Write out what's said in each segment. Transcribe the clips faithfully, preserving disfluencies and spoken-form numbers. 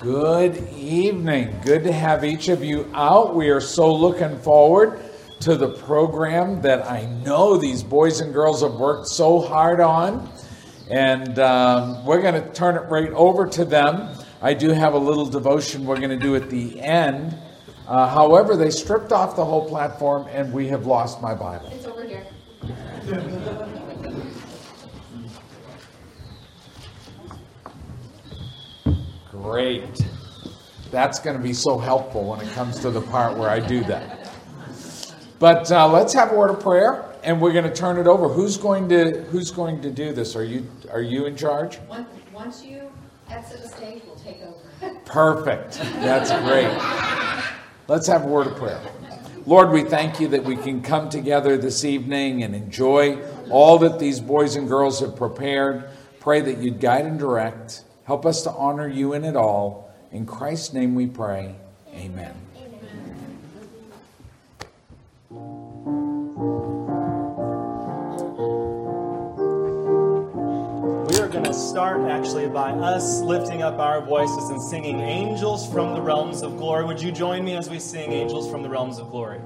Good evening. Good to have each of you out. We are so looking forward to the program that I know these boys and girls have worked so hard on. And um, we're going to turn it right over to them. I do have a little devotion we're going to do at the end. Uh, however, they stripped off the whole platform and we have lost my Bible. It's over here. Great. That's going to be so helpful when it comes to the part where I do that. But uh, let's have a word of prayer, and we're going to turn it over. Who's going to Who's going to do this? Are you Are you in charge? Once, once you exit the stage, we'll take over. Perfect. That's great. Let's have a word of prayer. Lord, we thank you that we can come together this evening and enjoy all that these boys and girls have prepared. Pray that you'd guide and direct. Help us to honor you in it all. In Christ's name we pray. Amen. Amen. We are going to start actually by us lifting up our voices and singing Angels from the Realms of Glory. Would you join me as we sing Angels from the Realms of Glory?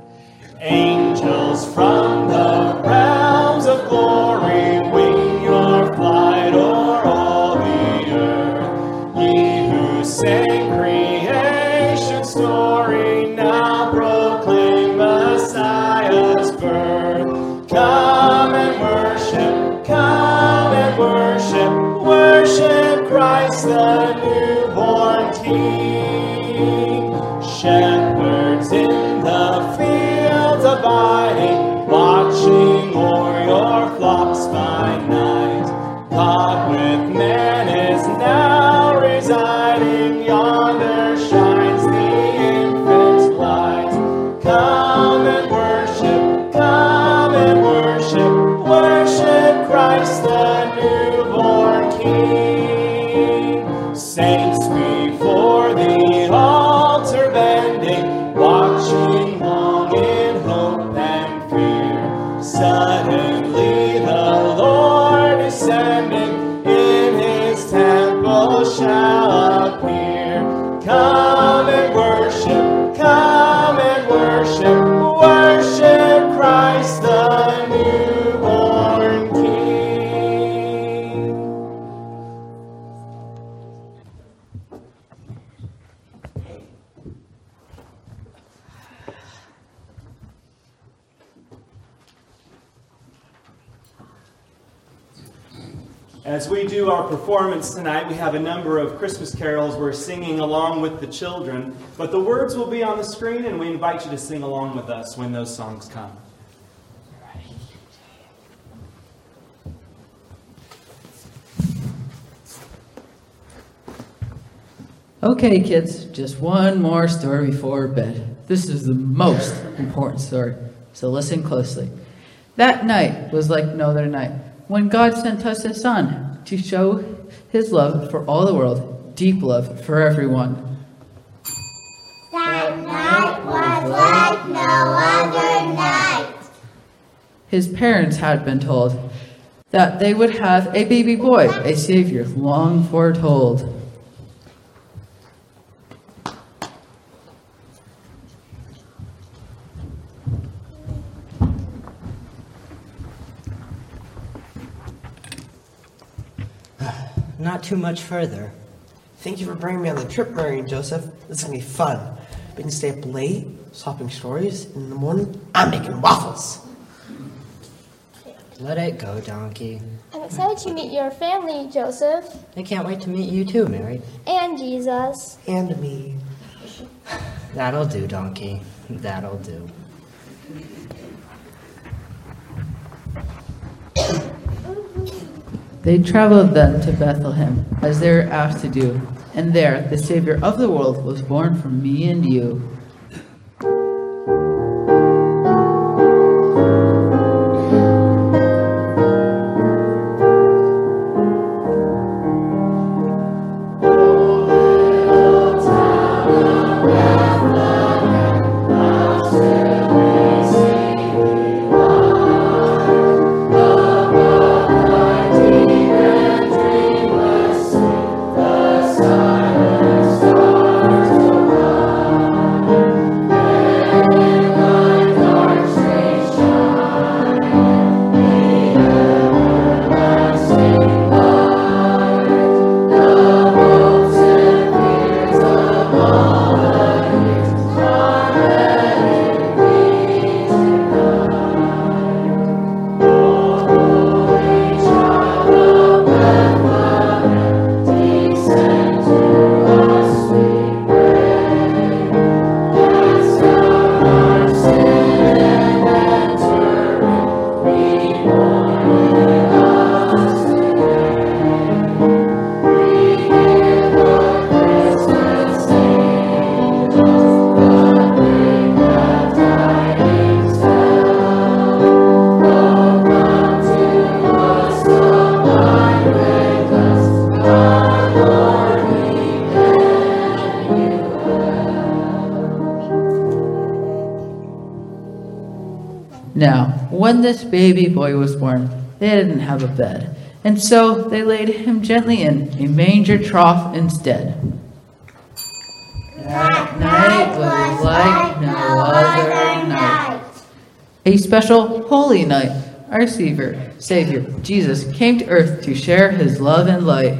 Angels from the realms of glory, wing your flight o'er all the earth. Ye who sing creation's story, now proclaim Messiah's birth. Come and worship, come and worship, worship Christ the newborn King. Shepherds in the fields abiding, watching o'er your flocks by night. God with man is now residing, yonder shines the infant's light. Come and worship, come and worship, worship Christ the newborn King. Saints before the altar bending, watching long in hope and fear. Suddenly the Lord descending, temple shall appear. Come and worship, come and worship, worship Christ the newborn King. As we do our performance tonight, we have a number of Christmas carols we're singing along with the children, but the words will be on the screen, and we invite you to sing along with us when those songs come. Okay, kids, just one more story before bed. This is the most important story, so listen closely. That night was like no other night, when God sent us his son to show his love for all the world, deep love for everyone. That night was like no other night. His parents had been told that they would have a baby boy, a savior long foretold. Not too much further. Thank you for bringing me on the trip, Mary and Joseph. This is going to be fun. We can stay up late, swapping stories, and in the morning, I'm making waffles. Let it go, donkey. I'm excited to meet your family, Joseph. I can't wait to meet you too, Mary. And Jesus. And me. That'll do, donkey. That'll do. They traveled then to Bethlehem, as they were asked to do, and there the Savior of the world was born for me and you. Stop. Now, when this baby boy was born, they didn't have a bed, and so they laid him gently in a manger trough instead. That night was like no other night. A special holy night, our Savior, Savior, Jesus, came to earth to share his love and light.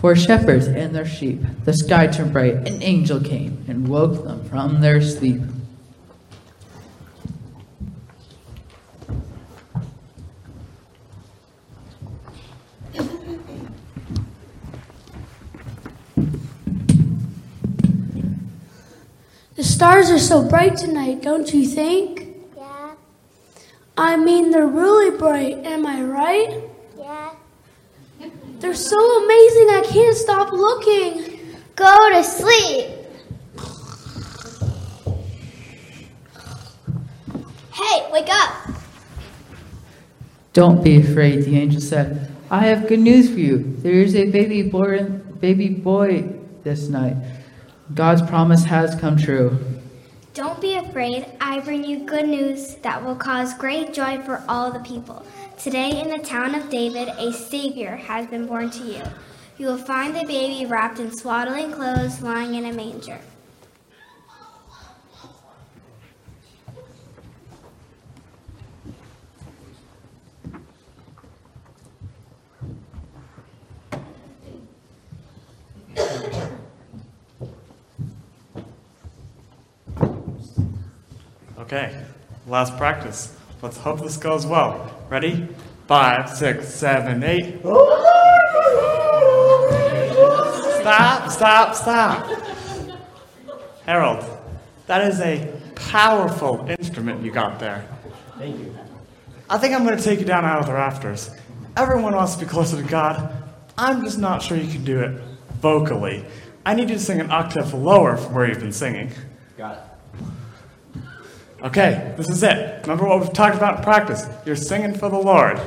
For shepherds and their sheep, the sky turned bright, an angel came and woke them from their sleep. The stars are so bright tonight, don't you think? Yeah. I mean, they're really bright, am I right? Yeah. They're so amazing, I can't stop looking. Go to sleep. Hey, wake up. Don't be afraid, the angel said. I have good news for you. There is a baby born, baby boy this night. God's promise has come true. Don't be afraid. I bring you good news that will cause great joy for all the people. Today in the town of David, a Savior has been born to you. You will find the baby wrapped in swaddling clothes, lying in a manger. Okay, last practice. Let's hope this goes well. Ready? Five, six, seven, eight. Stop, stop, stop. Harold, that is a powerful instrument you got there. Thank you. I think I'm going to take you down out of the rafters. Everyone wants to be closer to God. I'm just not sure you can do it vocally. I need you to sing an octave lower from where you've been singing. Got it. Okay, this is it. Remember what we've talked about in practice. You're singing for the Lord.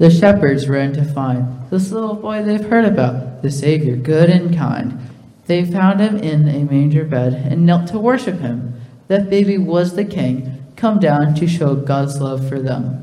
The shepherds ran to find this little boy they've heard about, the Savior, good and kind. They found him in a manger bed and knelt to worship him. That baby was the King, come down to show God's love for them.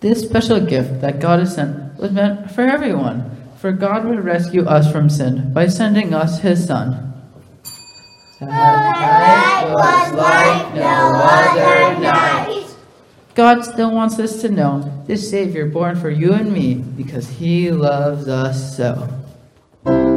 This special gift that God has sent was meant for everyone, for God would rescue us from sin by sending us His Son. That night was like no other night. God still wants us to know this Savior born for you and me because He loves us so. Amen.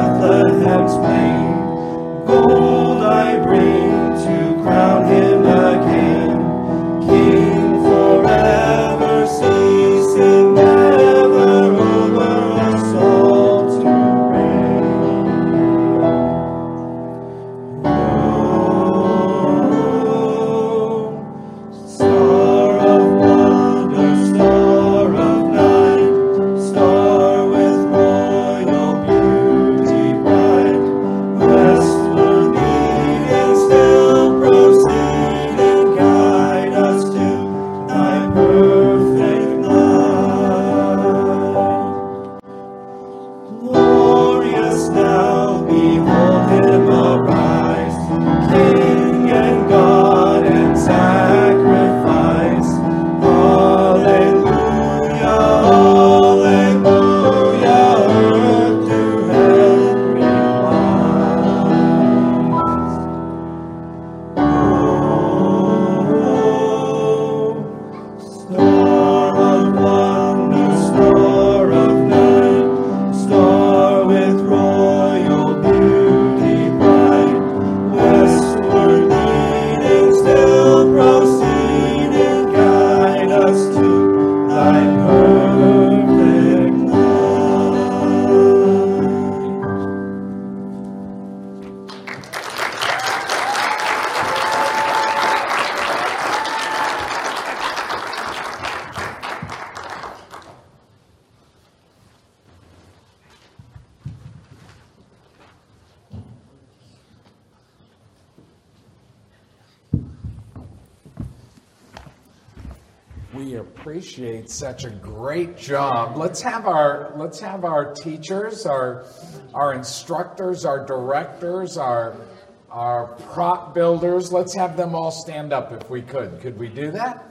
Bethlehem's plain. Gold I bring to crown him again, King forever, ceasing never, over a soul to reign. Oh, star of wonder, star of night, star such a great job. Let's have our let's have our teachers, our our instructors, our directors, our our prop builders, let's have them all stand up if we could. Could we do that?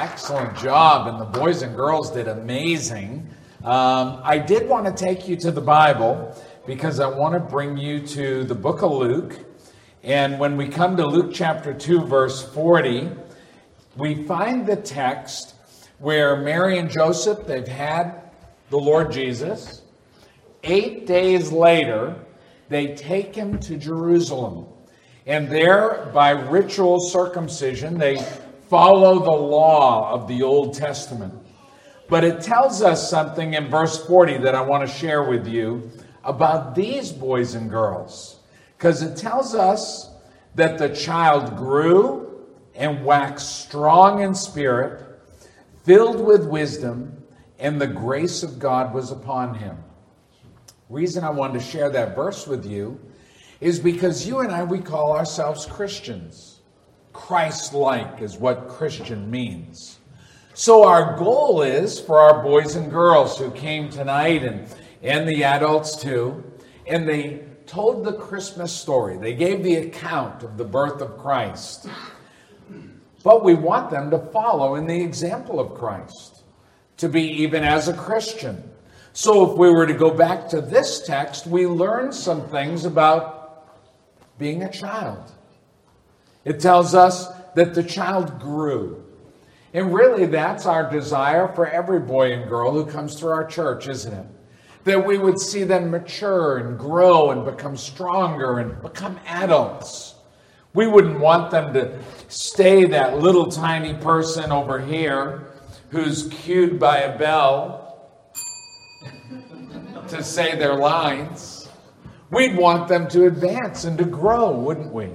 Excellent job, and the boys and girls did amazing. Um, I did want to take you to the Bible because I want to bring you to the book of Luke. And when we come to Luke chapter two, verse forty, we find the text where Mary and Joseph, they've had the Lord Jesus. Eight days later, they take him to Jerusalem. And there, by ritual circumcision, they follow the law of the Old Testament. But it tells us something in verse forty that I want to share with you about these boys and girls. Because it tells us that the child grew and waxed strong in spirit, filled with wisdom, and the grace of God was upon him. The reason I wanted to share that verse with you is because you and I, we call ourselves Christians. Christ-like is what Christian means. So our goal is for our boys and girls who came tonight, and, and the adults too, and they told the Christmas story. They gave the account of the birth of Christ. But we want them to follow in the example of Christ, to be even as a Christian. So if we were to go back to this text, we learn some things about being a child. It tells us that the child grew. And really, that's our desire for every boy and girl who comes through our church, isn't it? That we would see them mature and grow and become stronger and become adults. We wouldn't want them to stay that little tiny person over here who's cued by a bell to say their lines. We'd want them to advance and to grow, wouldn't we?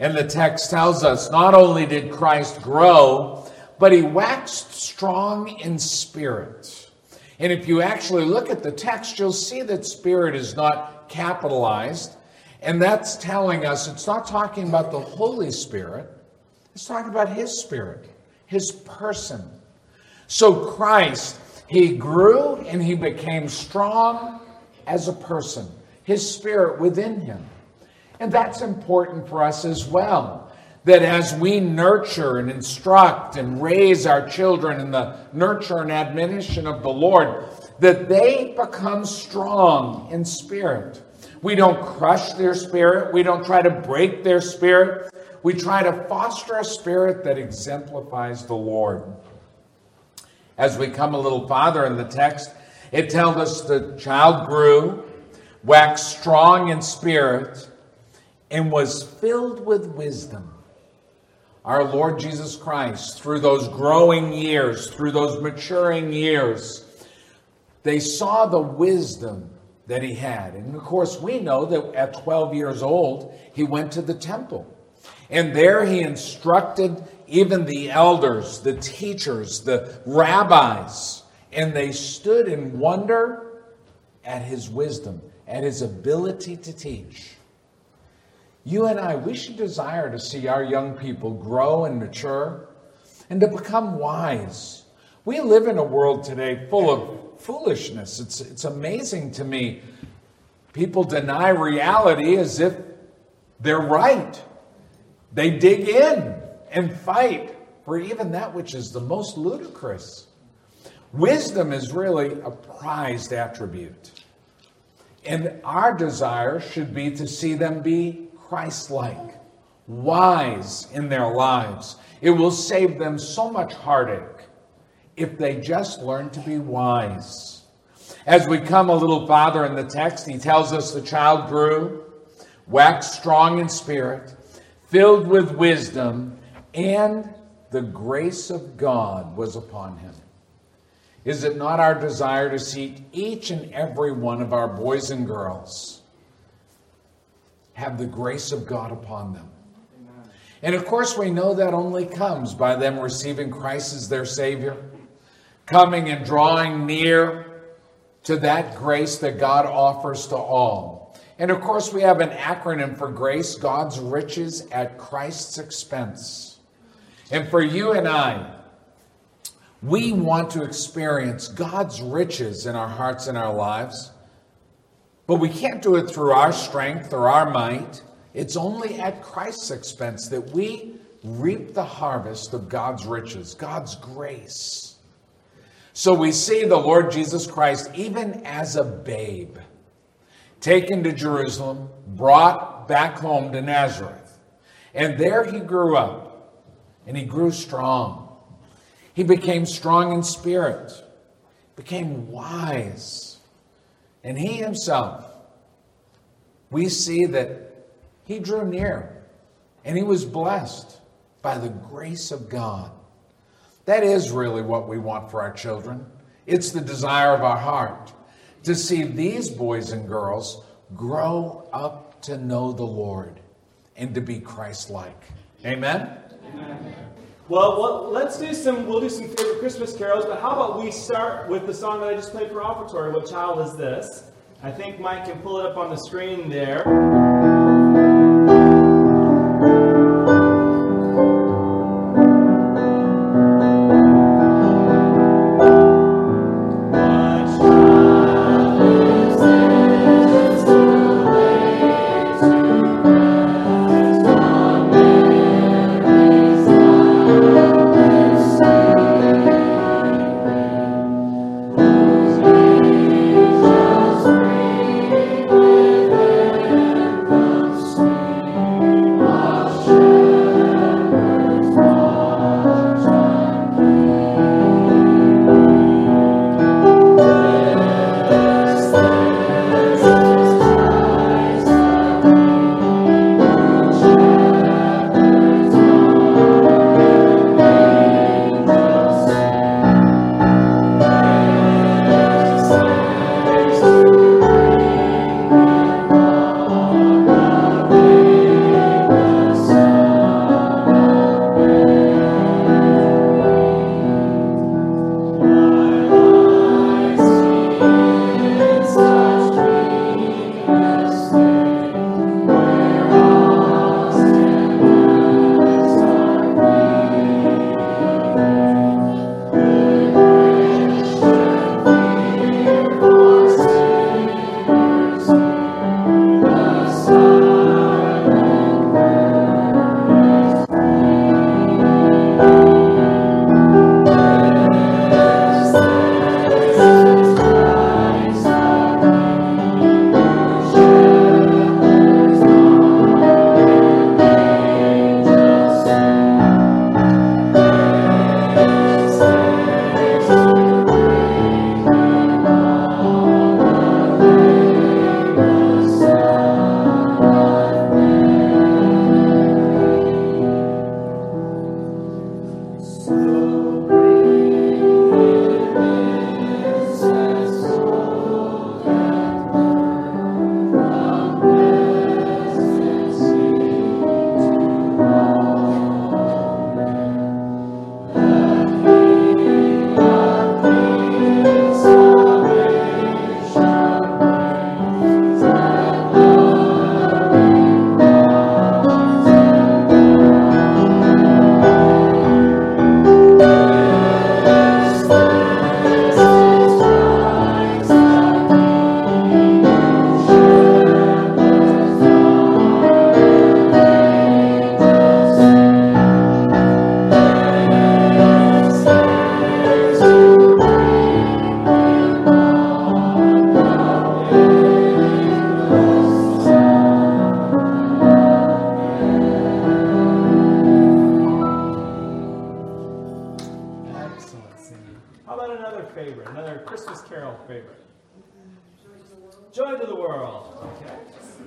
And the text tells us not only did Christ grow, but he waxed strong in spirit. And if you actually look at the text, you'll see that spirit is not capitalized. And that's telling us it's not talking about the Holy Spirit. It's talking about his spirit, his person. So Christ, he grew and he became strong as a person, his spirit within him. And that's important for us as well, that as we nurture and instruct and raise our children in the nurture and admonition of the Lord, that they become strong in spirit. We don't crush their spirit. We don't try to break their spirit. We try to foster a spirit that exemplifies the Lord. As we come a little farther in the text, it tells us the child grew, waxed strong in spirit, and was filled with wisdom. Our Lord Jesus Christ, through those growing years, through those maturing years, they saw the wisdom that he had. And of course, we know that at twelve years old, he went to the temple. And there he instructed even the elders, the teachers, the rabbis. And they stood in wonder at his wisdom, at his ability to teach. You and I, we should desire to see our young people grow and mature and to become wise. We live in a world today full of foolishness. It's, it's amazing to me. People deny reality as if they're right. They dig in and fight for even that which is the most ludicrous. Wisdom is really a prized attribute. And our desire should be to see them be Christ-like, wise in their lives. It will save them so much heartache if they just learn to be wise. As we come a little farther in the text, he tells us the child grew, waxed strong in spirit, filled with wisdom, and the grace of God was upon him. Is it not our desire to see each and every one of our boys and girls have the grace of God upon them? Amen. And of course, we know that only comes by them receiving Christ as their Savior, coming and drawing near to that grace that God offers to all. And of course, we have an acronym for grace, God's riches at Christ's expense. And for you and I, we want to experience God's riches in our hearts and our lives, but we can't do it through our strength or our might. It's only at Christ's expense that we reap the harvest of God's riches, God's grace. So we see the Lord Jesus Christ even as a babe, taken to Jerusalem, brought back home to Nazareth. And there he grew up, and he grew strong. He became strong in spirit, became wise. And he himself, we see that he drew near, and he was blessed by the grace of God. That is really what we want for our children. It's the desire of our heart, to see these boys and girls grow up to know the Lord and to be Christ-like. Amen? Amen. Well, well, let's do some, we'll do some favorite Christmas carols, but how about we start with the song that I just played for offertory, What Child Is This? I think Mike can pull it up on the screen there. Christmas Carol favorite? Joy to the World. Okay. Oh,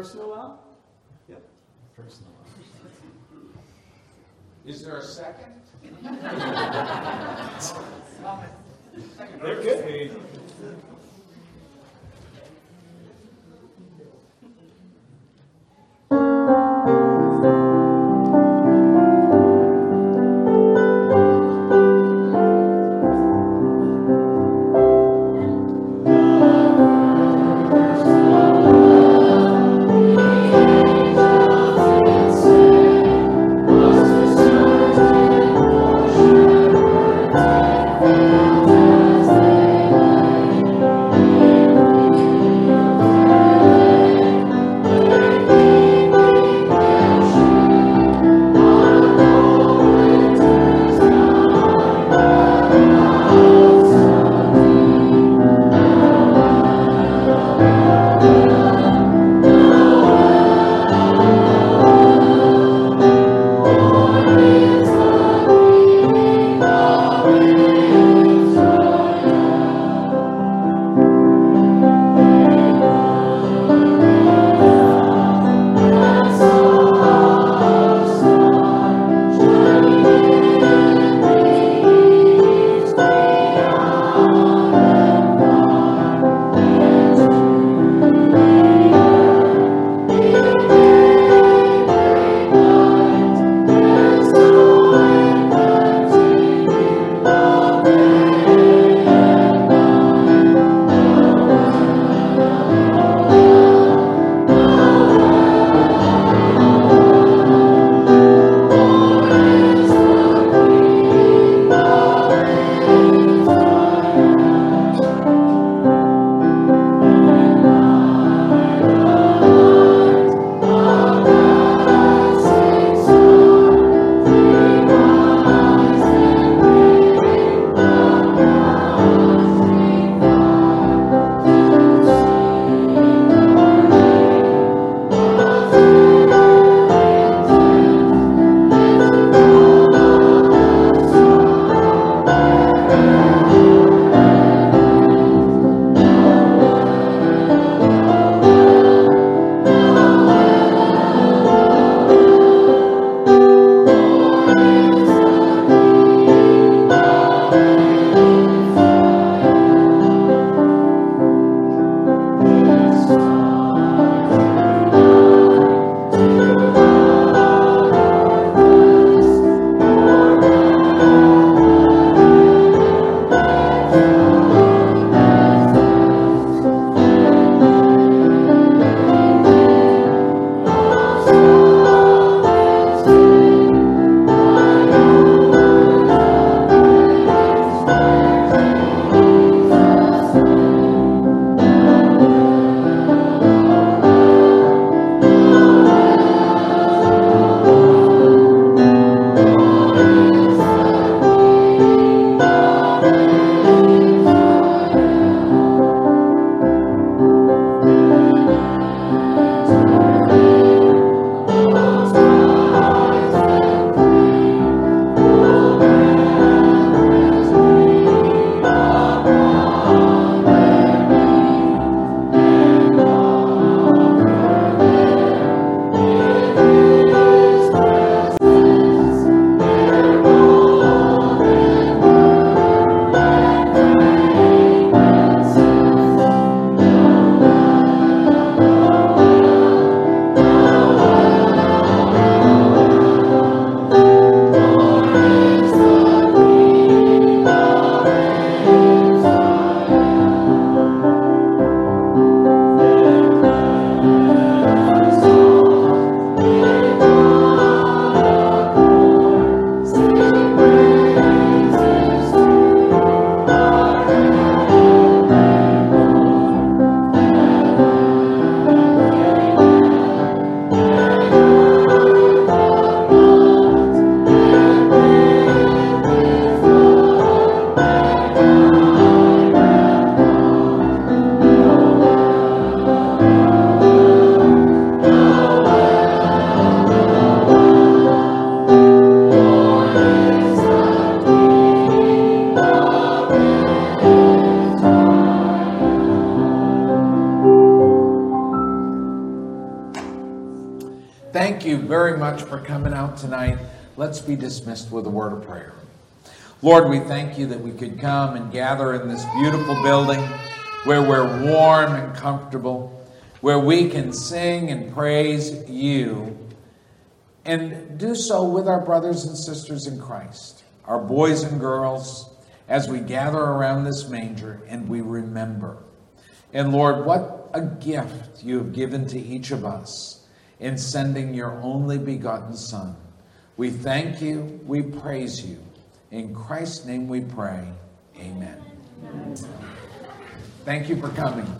personal up? Yep. Personal up. Is there a second? There could be. thank you very much for coming out tonight. Let's be dismissed with a word of prayer. Lord, we thank you that we could come and gather in this beautiful building where we're warm and comfortable, where we can sing and praise you and do so with our brothers and sisters in Christ, our boys and girls, as we gather around this manger and we remember. And Lord, what a gift you have given to each of us in sending your only begotten Son. We thank you, we praise you. In Christ's name we pray, amen. Amen. Thank you for coming.